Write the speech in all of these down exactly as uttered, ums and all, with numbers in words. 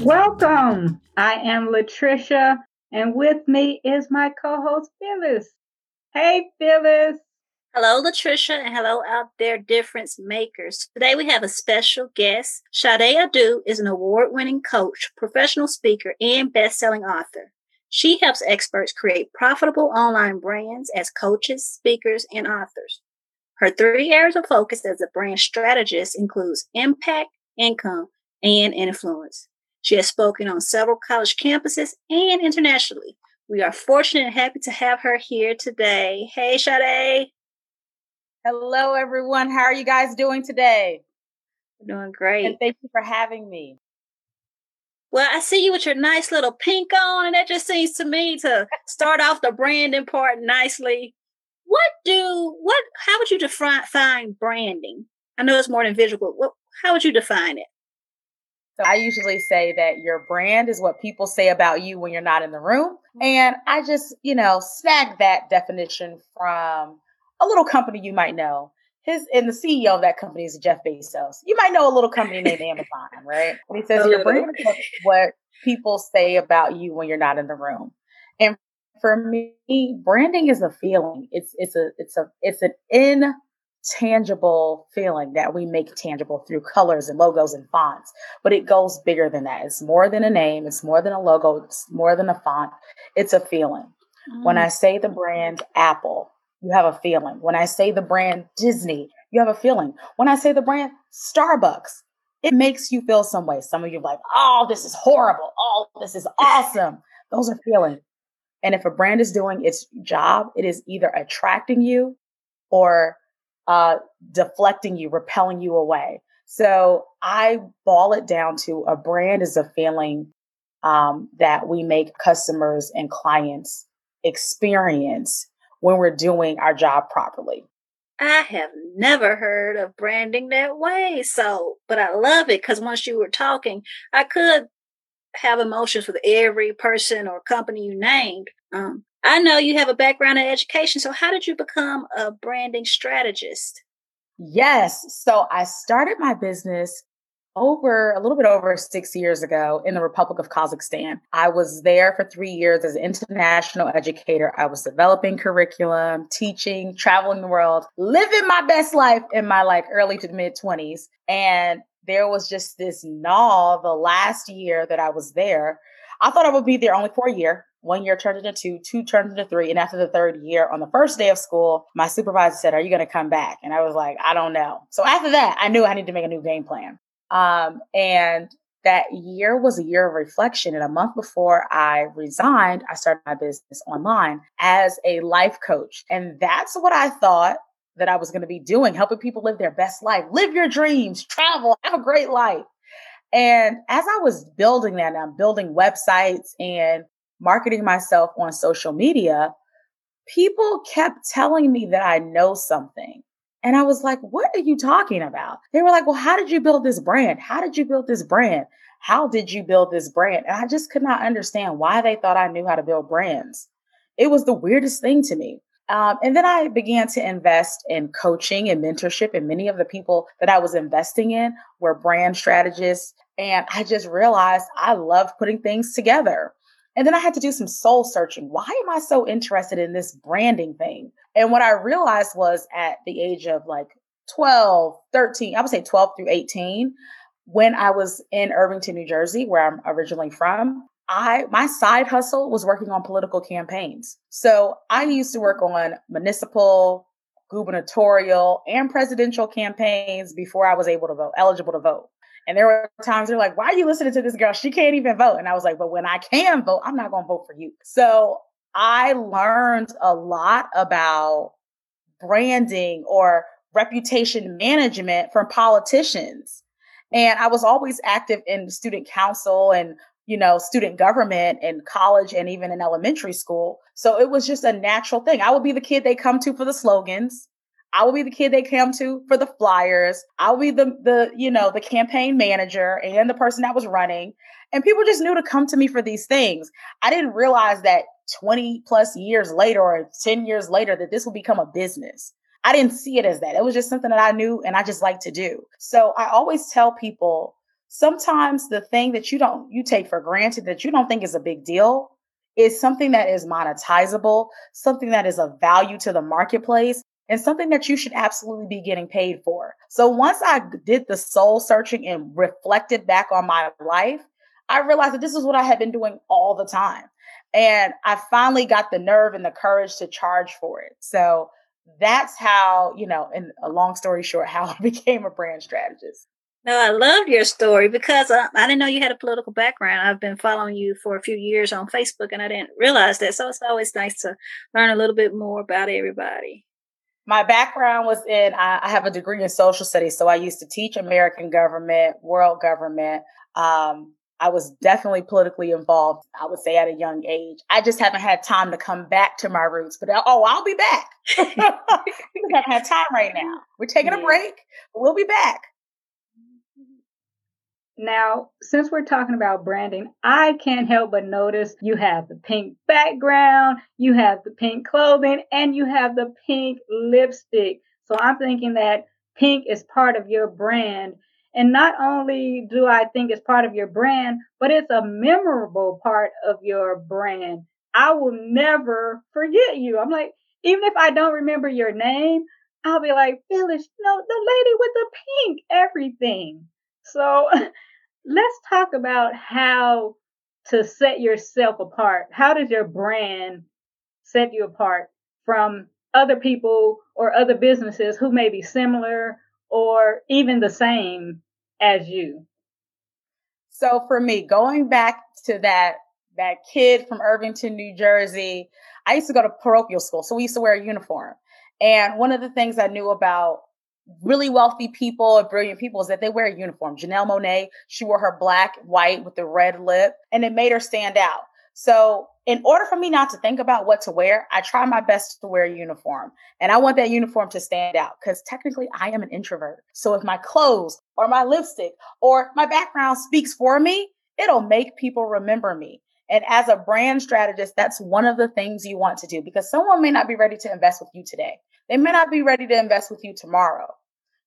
Welcome. I am Latricia, and with me is my co-host Phyllis. Hey, Phyllis. Hello, Latricia, and hello out there, difference makers. Today we have a special guest. Shade Adu is an award-winning coach, professional speaker, and best-selling author. She helps experts create profitable online brands as coaches, speakers, and authors. Her three areas of focus as a brand strategist includes impact, income, and influence. She has spoken on several college campuses and internationally. We are fortunate and happy to have her here today. Hey, Shade. Hello, everyone. How are you guys doing today? We're doing great. And thank you for having me. Well, I see you with your nice little pink on, and that just seems to me to start off the branding part nicely. What do, what, how would you define branding? I know it's more than visual. What, how would you define it? So I usually say that your brand is what people say about you when you're not in the room. And I just, you know, snagged that definition from a little company you might know. His and the C E O of that company is Jeff Bezos. You might know a little company named Amazon, right? And he says your brand is what people say about you when you're not in the room. And for me, branding is a feeling. It's it's a it's a it's an intangible feeling that we make tangible through colors and logos and fonts. But it goes bigger than that. It's more than a name. It's more than a logo. It's more than a font. It's a feeling. Mm. When I say the brand Apple, you have a feeling. When I say the brand Disney, you have a feeling. When I say the brand Starbucks, it makes you feel some way. Some of you are like, oh, this is horrible. Oh, this is awesome. Those are feelings. And if a brand is doing its job, it is either attracting you or uh, deflecting you, repelling you away. So I boil it down to a brand is a feeling um, that we make customers and clients experience when we're doing our job properly. I have never heard of branding that way. So, but I love it because once you were talking, I could have emotions with every person or company you named. Um, I know you have a background in education. So how did you become a branding strategist? Yes. So I started my business over a little bit over six years ago in the Republic of Kazakhstan. I was there for three years as an international educator. I was developing curriculum, teaching, traveling the world, living my best life in my like early to mid twenties. And there was just this gnaw the last year that I was there. I thought I would be there only for a year. One year turned into two, two turned into three. And after the third year, on the first day of school, my supervisor said, are you going to come back? And I was like, I don't know. So after that, I knew I needed to make a new game plan. Um, and that year was a year of reflection. And a month before I resigned, I started my business online as a life coach. And that's what I thought that I was going to be doing, helping people live their best life, live your dreams, travel, have a great life. And as I was building that, I'm building websites and marketing myself on social media, people kept telling me that I know something. And I was like, what are you talking about? They were like, well, how did you build this brand? How did you build this brand? How did you build this brand? And I just could not understand why they thought I knew how to build brands. It was the weirdest thing to me. Um, and then I began to invest in coaching and mentorship. And many of the people that I was investing in were brand strategists. And I just realized I loved putting things together. And then I had to do some soul searching. Why am I so interested in this branding thing? And what I realized was at the age of like twelve, thirteen, I would say twelve through eighteen, when I was in Irvington, New Jersey, where I'm originally from, I my side hustle was working on political campaigns. So I used to work on municipal, gubernatorial, and presidential campaigns before I was able to vote, eligible to vote. And there were times they're like, why are you listening to this girl? She can't even vote. And I was like, but when I can vote, I'm not going to vote for you. So I learned a lot about branding or reputation management from politicians. And I was always active in student council and you know, student government in college and even in elementary school. So it was just a natural thing. I would be the kid they come to for the slogans. I will be the kid they come to for the flyers. I'll be the, the, you know, the campaign manager and the person that was running. And people just knew to come to me for these things. I didn't realize that twenty plus years later or ten years later that this would become a business. I didn't see it as that. It was just something that I knew and I just liked to do. So I always tell people, sometimes the thing that you don't, you take for granted that you don't think is a big deal is something that is monetizable, something that is of value to the marketplace, and something that you should absolutely be getting paid for. So once I did the soul searching and reflected back on my life, I realized that this is what I had been doing all the time. And I finally got the nerve and the courage to charge for it. So that's how, you know, in a long story short, how I became a brand strategist. No, I loved your story because I, I didn't know you had a political background. I've been following you for a few years on Facebook and I didn't realize that. So it's always nice to learn a little bit more about everybody. My background was in, I have a degree in social studies. So I used to teach American government, world government. Um, I was definitely politically involved, I would say, at a young age. I just haven't had time to come back to my roots. But, oh, I'll be back. We haven't had time right now. We're taking a break, but we'll be back. Now, since we're talking about branding, I can't help but notice you have the pink background, you have the pink clothing, and you have the pink lipstick. So I'm thinking that pink is part of your brand. And not only do I think it's part of your brand, but it's a memorable part of your brand. I will never forget you. I'm like, even if I don't remember your name, I'll be like, Phyllis, no, the lady with the pink everything. So let's talk about how to set yourself apart. How does your brand set you apart from other people or other businesses who may be similar or even the same as you? So for me, going back to that that kid from Irvington, New Jersey, I used to go to parochial school. So we used to wear a uniform. And one of the things I knew about really wealthy people or brilliant people is that they wear a uniform. Janelle Monae, she wore her black, white with the red lip, and it made her stand out. So in order for me not to think about what to wear, I try my best to wear a uniform. And I want that uniform to stand out because technically I am an introvert. So if my clothes or my lipstick or my background speaks for me, it'll make people remember me. And as a brand strategist, that's one of the things you want to do because someone may not be ready to invest with you today. They may not be ready to invest with you tomorrow.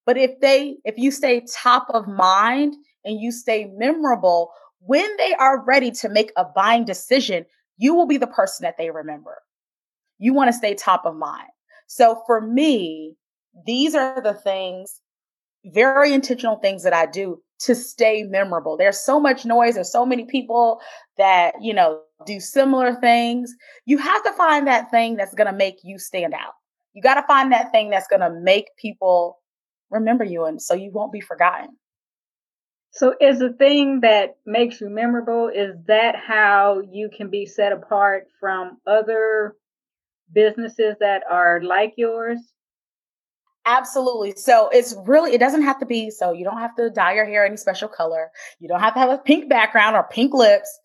But if they, if you stay top of mind and you stay memorable, when they are ready to make a buying decision, you will be the person that they remember. You want to stay top of mind. So for me, these are the things, very intentional things that I do to stay memorable. There's so much noise. There's so many people that, you know, do similar things. You have to find that thing that's going to make you stand out. You got to find that thing that's going to make people remember you and so you won't be forgotten. So is the thing that makes you memorable, is that how you can be set apart from other businesses that are like yours? Absolutely. So it's really, it doesn't have to be, so you don't have to dye your hair any special color. You don't have to have a pink background or pink lips.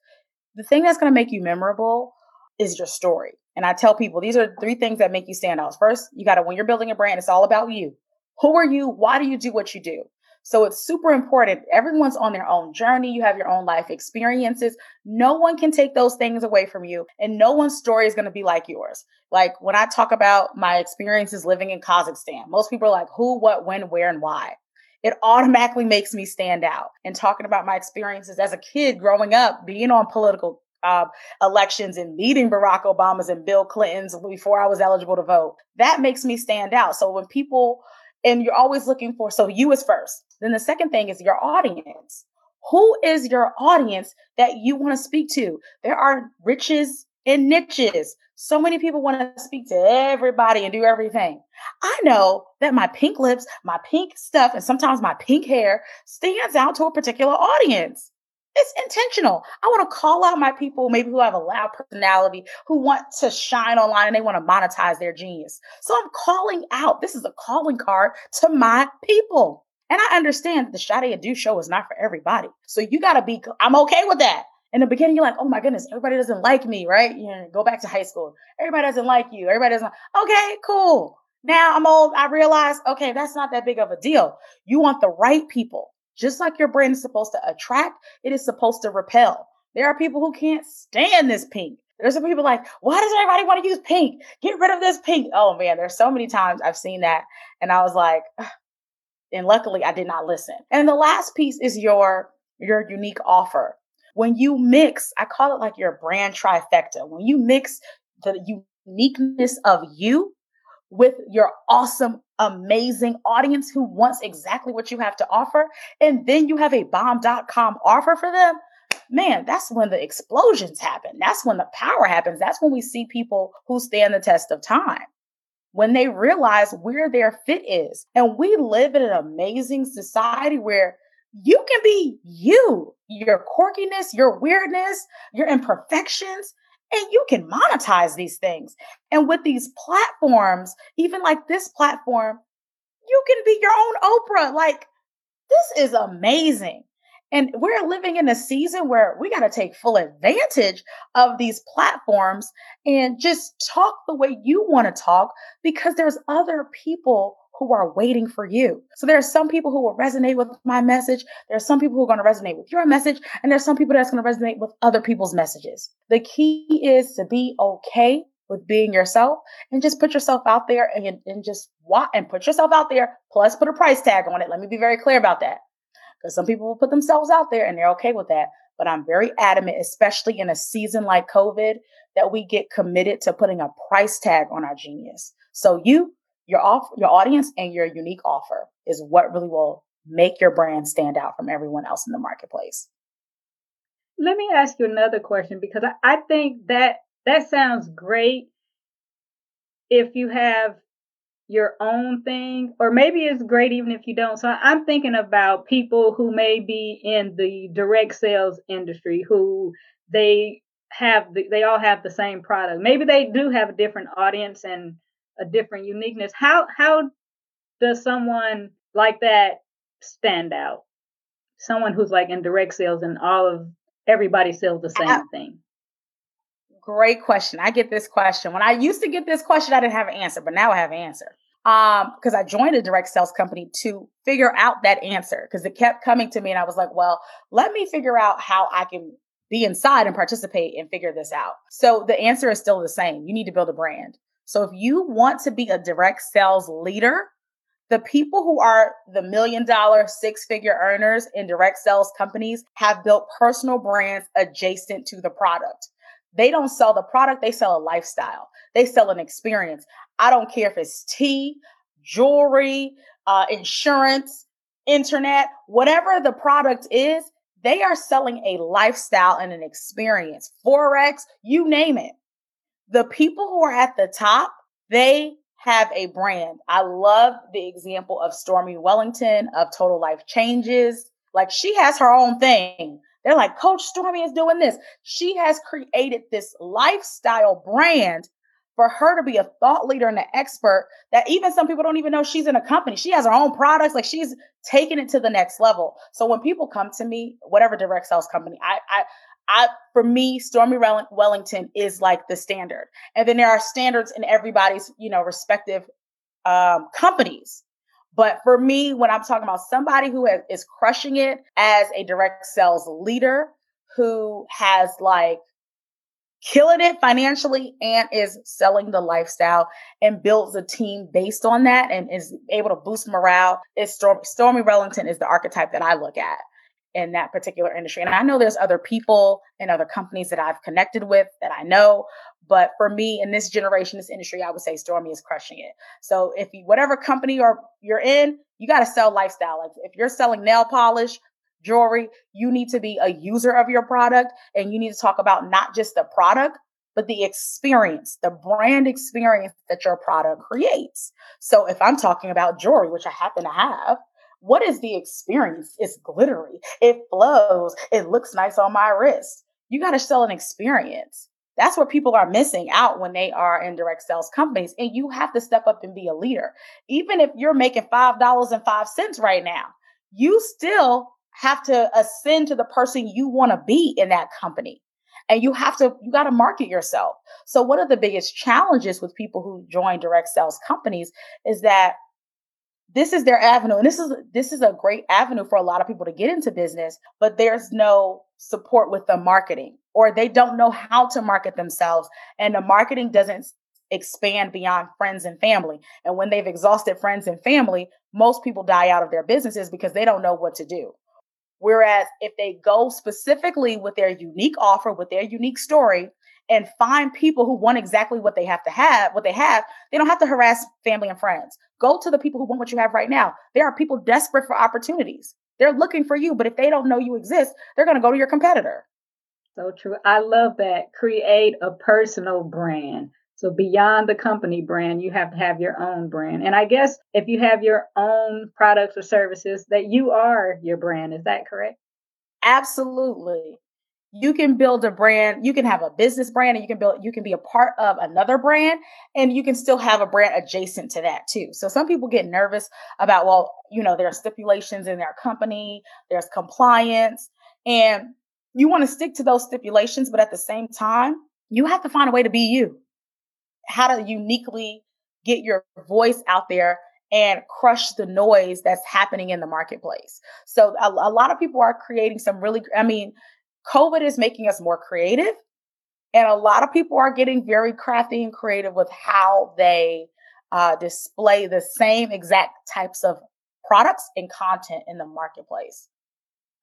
The thing that's going to make you memorable is your story. And I tell people, these are three things that make you stand out. First, you got to, when you're building a brand, it's all about you. Who are you? Why do you do what you do? So it's super important. Everyone's on their own journey. You have your own life experiences. No one can take those things away from you. And no one's story is going to be like yours. Like when I talk about my experiences living in Kazakhstan, most people are like, who, what, when, where, and why. It automatically makes me stand out. And talking about my experiences as a kid growing up, being on political Uh, elections and meeting Barack Obama's and Bill Clinton's before I was eligible to vote. That makes me stand out. So when people, and you're always looking for, so you is first. Then the second thing is your audience. Who is your audience that you want to speak to? There are riches and niches. So many people want to speak to everybody and do everything. I know that my pink lips, my pink stuff, and sometimes my pink hair stands out to a particular audience. It's intentional. I want to call out my people, maybe who have a loud personality, who want to shine online and they want to monetize their genius. So I'm calling out. This is a calling card to my people. And I understand that the Shade Adu show is not for everybody. So you got to be, I'm okay with that. in the beginning, you're like, oh my goodness, everybody doesn't like me, right? You know, go back to high school. Everybody doesn't like you. Everybody doesn't. Okay, cool. Now I'm old. I realize, okay, that's not that big of a deal. You want the right people. Just like your brand is supposed to attract, it is supposed to repel. There are people who can't stand this pink. There's some people like, why does everybody want to use pink? Get rid of this pink. Oh man, there's so many times I've seen that. And I was like, ugh. And luckily I did not listen. And the last piece is your, your unique offer. When you mix, I call it like your brand trifecta. When you mix the uniqueness of you with your awesome, amazing audience who wants exactly what you have to offer, and then you have a bomb dot com offer for them, man, that's when the explosions happen. That's when the power happens. That's when we see people who stand the test of time, when they realize where their fit is. And we live in an amazing society where you can be you, your quirkiness, your weirdness, your imperfections, and you can monetize these things. And with these platforms, even like this platform, you can be your own Oprah. Like, this is amazing. And we're living in a season where we got to take full advantage of these platforms and just talk the way you want to talk, because there's other people who are waiting for you. So there are some people who will resonate with my message. There are some people who are going to resonate with your message. And there's some people that's going to resonate with other people's messages. The key is to be okay with being yourself and just put yourself out there and, and just walk and put yourself out there. Plus put a price tag on it. Let me be very clear about that. Because some people will put themselves out there and they're okay with that. But I'm very adamant, especially in a season like COVID, that we get committed to putting a price tag on our genius. So you, Your off, your audience and your unique offer is what really will make your brand stand out from everyone else in the marketplace. Let me ask you another question, because I, I think that that sounds great if you have your own thing, or maybe it's great even if you don't. So I'm thinking about people who may be in the direct sales industry, who they have, the, they all have the same product. Maybe they do have a different audience and a different uniqueness. How how does someone like that stand out? Someone who's like in direct sales and all of everybody sells the same I, thing. Great question. I get this question. When I used to get this question, I didn't have an answer, but now I have an answer. Um, because I joined a direct sales company to figure out that answer, because it kept coming to me and I was like, well, let me figure out how I can be inside and participate and figure this out. So the answer is still the same. You need to build a brand. So if you want to be a direct sales leader, the people who are the million dollar, six figure earners in direct sales companies have built personal brands adjacent to the product. They don't sell the product. They sell a lifestyle. They sell an experience. I don't care if it's tea, jewelry, uh, insurance, internet, whatever the product is, they are selling a lifestyle and an experience. Forex, you name it. The people who are at the top, they have a brand. I love the example of Stormy Wellington of Total Life Changes. Like, she has her own thing. They're like, Coach Stormy is doing this. She has created this lifestyle brand for her to be a thought leader and an expert that even some people don't even know she's in a company. She has her own products. Like, she's taking it to the next level. So when people come to me, whatever direct sales company, I, I, I, for me, Stormy Wellington is like the standard. And then there are standards in everybody's, you know, respective um, companies. But for me, when I'm talking about somebody who has, is crushing it as a direct sales leader, who has like killing it financially and is selling the lifestyle and builds a team based on that and is able to boost morale, is Stormy, Stormy Wellington is the archetype that I look at in that particular industry. And I know there's other people and other companies that I've connected with that I know, but for me in this generation, this industry, I would say Stormy is crushing it. So if you, whatever company you're, you're in, you got to sell lifestyle. Like, if you're selling nail polish, jewelry, you need to be a user of your product, and you need to talk about not just the product, but the experience, the brand experience that your product creates. So if I'm talking about jewelry, which I happen to have, what is the experience? It's glittery. It flows. It looks nice on my wrist. You got to sell an experience. That's what people are missing out when they are in direct sales companies. And you have to step up and be a leader. Even if you're making five dollars and five cents right now, you still have to ascend to the person you want to be in that company. And you have to, you got to market yourself. So one of the biggest challenges with people who join direct sales companies is that this is their avenue. And this is, this is a great avenue for a lot of people to get into business, but there's no support with the marketing, or they don't know how to market themselves. And the marketing doesn't expand beyond friends and family. And when they've exhausted friends and family, most people die out of their businesses because they don't know what to do. Whereas if they go specifically with their unique offer, with their unique story, and find people who want exactly what they have to have, what they have, they don't have to harass family and friends. Go to the people who want what you have right now. There are people desperate for opportunities. They're looking for you, but if they don't know you exist, they're going to go to your competitor. So true. I love that. Create a personal brand. So beyond the company brand, you have to have your own brand. And I guess if you have your own products or services, that you are your brand. Is that correct? Absolutely. You can build a brand. You can have a business brand, and you can build, you can be a part of another brand, and you can still have a brand adjacent to that too. So some people get nervous about, well, you know, there are stipulations in their company, there's compliance, and you want to stick to those stipulations. But at the same time, you have to find a way to be you. How to uniquely get your voice out there and crush the noise that's happening in the marketplace. So a, a lot of people are creating some really, I mean, COVID is making us more creative, and a lot of people are getting very crafty and creative with how they uh, display the same exact types of products and content in the marketplace.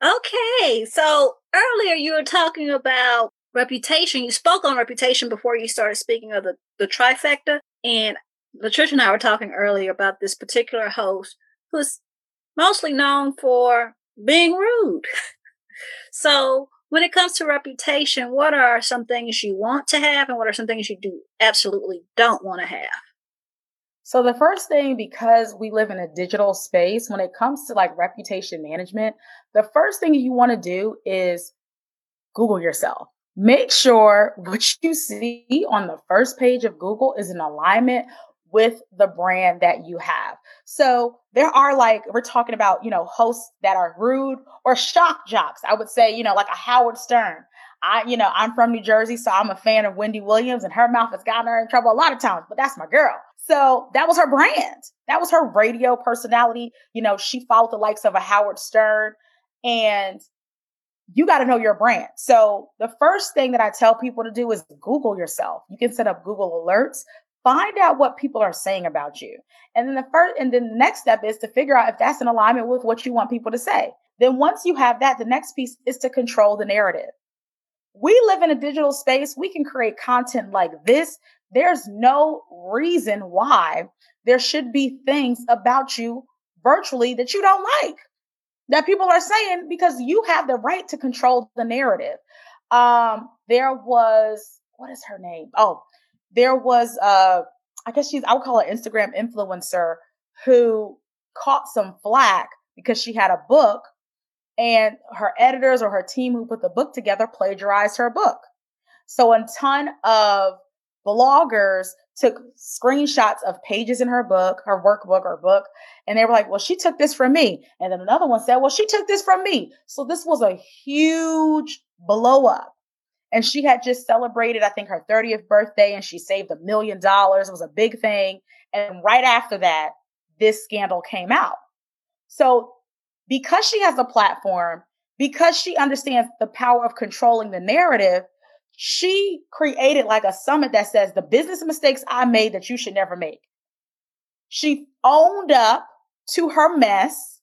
Okay. So earlier you were talking about reputation. You spoke on reputation before you started speaking of the, the trifecta. And Latricia and I were talking earlier about this particular host who's mostly known for being rude. So when it comes to reputation, what are some things you want to have, and what are some things you do absolutely don't want to have? So the first thing, because we live in a digital space, when it comes to like reputation management, the first thing you want to do is Google yourself. Make sure what you see on the first page of Google is in alignment with the brand that you have. So there are like, we're talking about, you know, hosts that are rude or shock jocks. I would say, you know, like a Howard Stern. I, you know, I'm from New Jersey, so I'm a fan of Wendy Williams, and her mouth has gotten her in trouble a lot of times, but that's my girl. So that was her brand. That was her radio personality. You know, she followed the likes of a Howard Stern, and you got to know your brand. So the first thing that I tell people to do is Google yourself. You can set up Google alerts, find out what people are saying about you. And then the first, and then the next step is to figure out if that's in alignment with what you want people to say. Then once you have that, the next piece is to control the narrative. We live in a digital space. We can create content like this. There's no reason why there should be things about you virtually that you don't like, that people are saying, because you have the right to control the narrative. Um, there was, what is her name? Oh, there was, uh, I guess she's, I would call her Instagram influencer, who caught some flack because she had a book, and her editors or her team who put the book together plagiarized her book. So a ton of bloggers took screenshots of pages in her book, her workbook or book. And they were like, well, she took this from me. And then another one said, well, she took this from me. So this was a huge blow up. And she had just celebrated, I think, her thirtieth birthday, and she saved a million dollars. It was a big thing. And right after that, this scandal came out. So because she has a platform, because she understands the power of controlling the narrative, she created like a summit that says the business mistakes I made that you should never make. She owned up to her mess,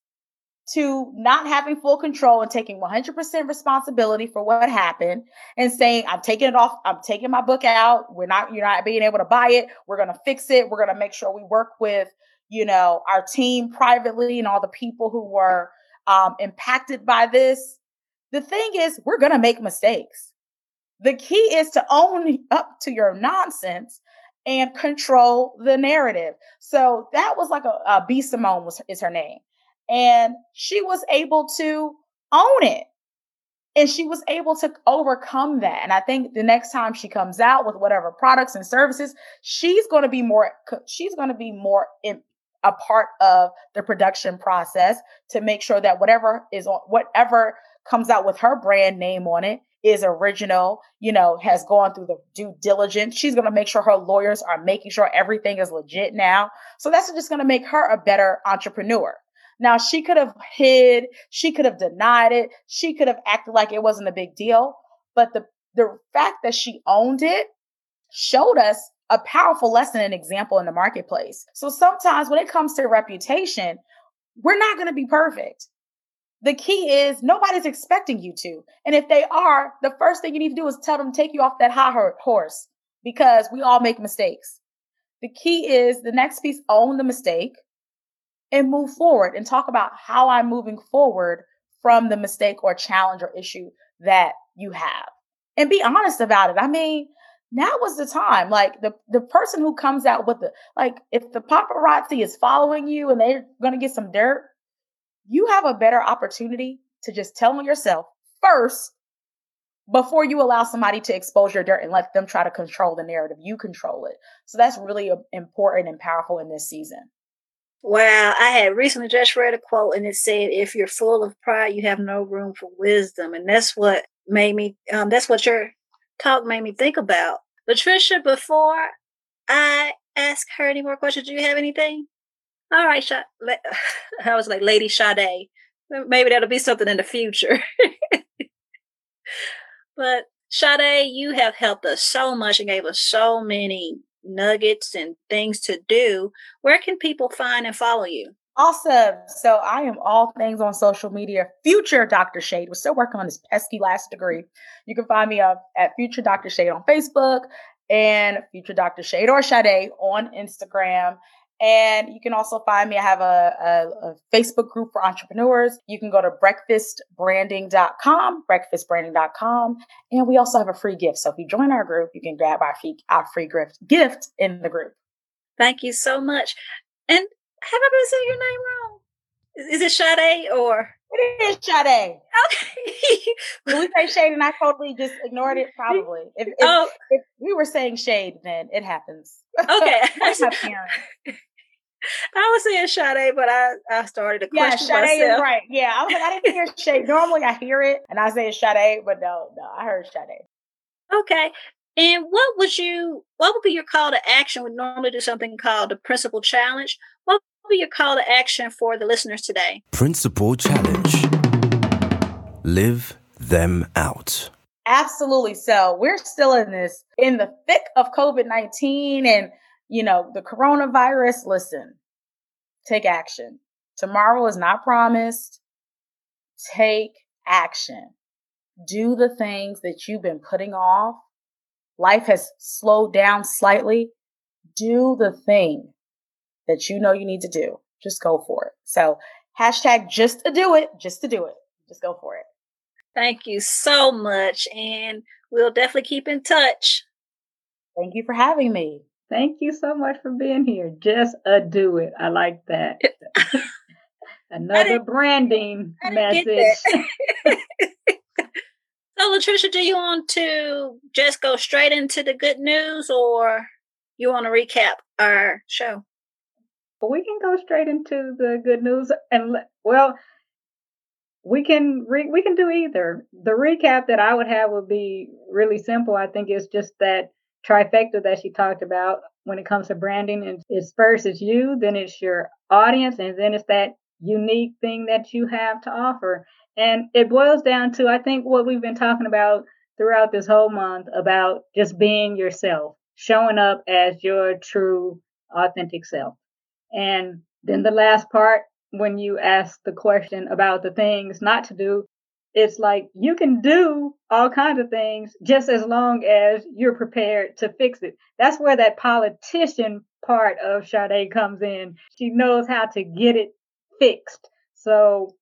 to not having full control, and taking one hundred percent responsibility for what happened, and saying, I'm taking it off. I'm taking my book out. We're not, you're not being able to buy it. We're going to fix it. We're going to make sure we work with, you know, our team privately and all the people who were um, impacted by this. The thing is, we're going to make mistakes. The key is to own up to your nonsense and control the narrative. So that was like a, a B. Simone was, is her name. And she was able to own it. And she was able to overcome that. And I think the next time she comes out with whatever products and services, she's going to be more, she's going to be more in, a part of the production process to make sure that whatever is on, whatever comes out with her brand name on it is original, you know, has gone through the due diligence. She's going to make sure her lawyers are making sure everything is legit now. So that's just going to make her a better entrepreneur. Now, she could have hid, she could have denied it, she could have acted like it wasn't a big deal. But the, the fact that she owned it showed us a powerful lesson and example in the marketplace. So sometimes when it comes to reputation, we're not going to be perfect. The key is nobody's expecting you to. And if they are, the first thing you need to do is tell them to take you off that high horse, because we all make mistakes. The key is the next piece, own the mistake and move forward and talk about how I'm moving forward from the mistake or challenge or issue that you have, and be honest about it. I mean, now was the time. Like the, the person who comes out with the, like if the paparazzi is following you and they're going to get some dirt, you have a better opportunity to just tell on yourself first before you allow somebody to expose your dirt and let them try to control the narrative. You control it. So that's really important and powerful in this season. Wow. I had recently just read a quote and it said, if you're full of pride, you have no room for wisdom. And that's what made me, um, that's what your talk made me think about. Latricia, before I ask her any more questions, do you have anything? All right, Sha- I was like, Lady Sade. Maybe that'll be something in the future. But Sade, you have helped us so much and gave us so many nuggets and things to do. Where can people find and follow you? Awesome. So I am all things on social media. Future Doctor Shade. We're still working on this pesky last degree. You can find me up at Future Doctor Shade on Facebook and Future Doctor Shade or Sade on Instagram. And you can also find me, I have a, a, a Facebook group for entrepreneurs. You can go to breakfast branding dot com, breakfast branding dot com. And we also have a free gift. So if you join our group, you can grab our free, our free gift, gift in the group. Thank you so much. And have I been saying your name wrong? Is, is it Sade or? It is Sade. Okay. When we say Shade and I totally just ignored it, probably. If, if, oh. if we were saying Shade, then it happens. Okay. I was saying Sade, but I, I started to question myself. Yeah, Sade myself. Is right. Yeah, I was like, I didn't hear Shade. Normally I hear it and I say it's Sade, but no, no, I heard Sade. Okay. And what would you, what would be your call to action? We normally do something called the Principal Challenge. What would be your call to action for the listeners today? Principal Challenge. Live them out. Absolutely. So we're still in this, in the thick of covid nineteen and, you know, the coronavirus. Listen, take action. Tomorrow is not promised. Take action. Do the things that you've been putting off. Life has slowed down slightly. Do the thing that you know you need to do. Just go for it. So hashtag just to do it, just to do it. Just go for it. Thank you so much. And we'll definitely keep in touch. Thank you for having me. Thank you so much for being here. Just a do it. I like that. Another I branding I message. So, Latricia, do you want to just go straight into the good news or you want to recap our show? We can go straight into the good news. And, well, we can re- we can do either. The recap that I would have would be really simple. I think it's just that trifecta that she talked about when it comes to branding. And it's first it's you, then it's your audience, and then it's that unique thing that you have to offer. And it boils down to, I think, what we've been talking about throughout this whole month about just being yourself, showing up as your true, authentic self. And then the last part, when you ask the question about the things not to do, it's like you can do all kinds of things just as long as you're prepared to fix it. That's where that politician part of Sade comes in. She knows how to get it fixed. So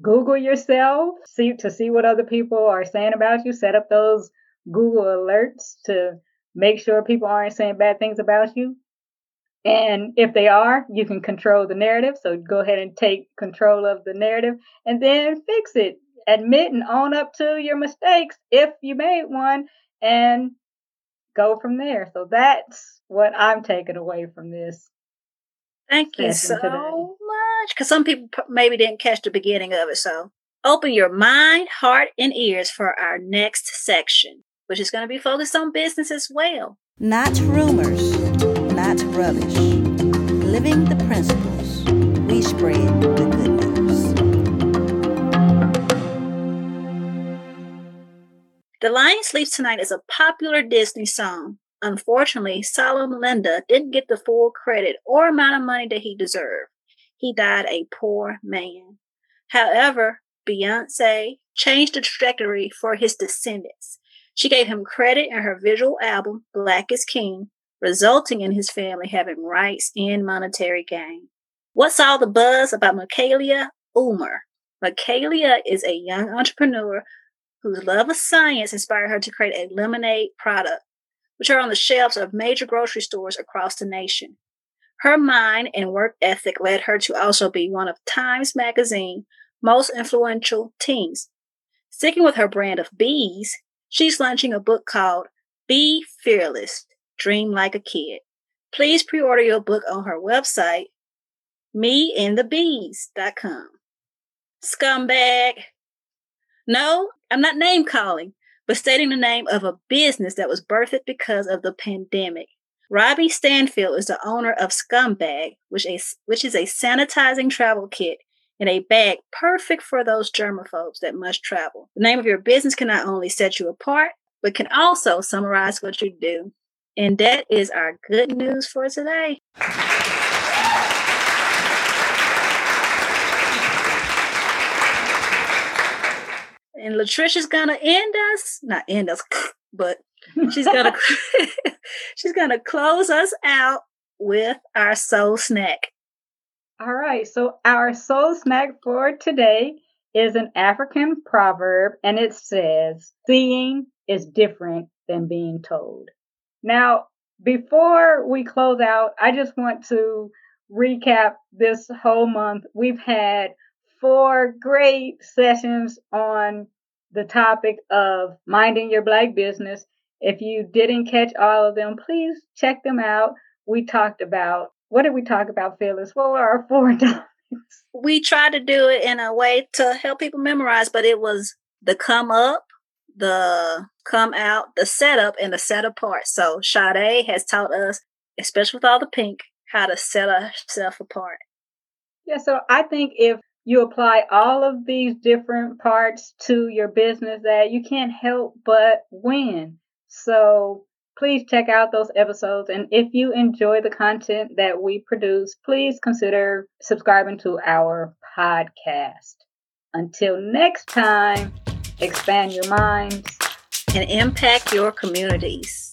Google yourself, see to see what other people are saying about you. Set up those Google alerts to make sure people aren't saying bad things about you. And if they are, you can control the narrative. So go ahead and take control of the narrative and then fix it. Admit and own up to your mistakes if you made one and go from there. So that's what I'm taking away from this. Thank you so much. Because some people maybe didn't catch the beginning of it. So open your mind, heart, and ears for our next section, which is going to be focused on business as well. Not rumors, not rubbish. Living the principles. We spread the good news. The Lion Sleeps Tonight is a popular Disney song. Unfortunately, Solomon Linda didn't get the full credit or amount of money that he deserved. He died a poor man. However, Beyonce changed the trajectory for his descendants. She gave him credit in her visual album, Black is King, resulting in his family having rights and monetary gain. What's all the buzz about Michaelia Ulmer? Michaelia is a young entrepreneur whose love of science inspired her to create a lemonade product, which are on the shelves of major grocery stores across the nation. Her mind and work ethic led her to also be one of Time's Magazine's most influential teens. Sticking with her brand of bees, she's launching a book called Be Fearless, Dream Like a Kid. Please pre-order your book on her website, me and the bees dot com. Scumbag. No, I'm not name calling, but stating the name of a business that was birthed because of the pandemic. Robbie Stanfield is the owner of Scumbag, which is, which is a sanitizing travel kit in a bag perfect for those germaphobes that must travel. The name of your business can not only set you apart, but can also summarize what you do. And that is our good news for today. And Latricia's gonna end us, not end us, but she's gonna she's gonna close us out with our soul snack. All right, so our soul snack for today is an African proverb, and it says, "Seeing is different than being told." Now, before we close out, I just want to recap this whole month. We've had four great sessions on the topic of minding your Black business. If you didn't catch all of them, please check them out. We talked about, what did we talk about, Phyllis? What were our four topics? We tried to do it in a way to help people memorize, but it was the come up, the come out, the setup, and the set apart. So Sade has taught us, especially with all the pink, how to set ourselves apart. Yeah, so I think if you apply all of these different parts to your business, that you can't help but win. So please check out those episodes. And if you enjoy the content that we produce, please consider subscribing to our podcast. Until next time, expand your minds and impact your communities.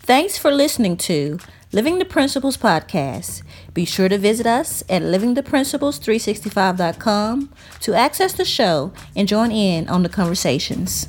Thanks for listening to Living the Principles Podcast. Be sure to visit us at living the principles three sixty-five dot com to access the show and join in on the conversations.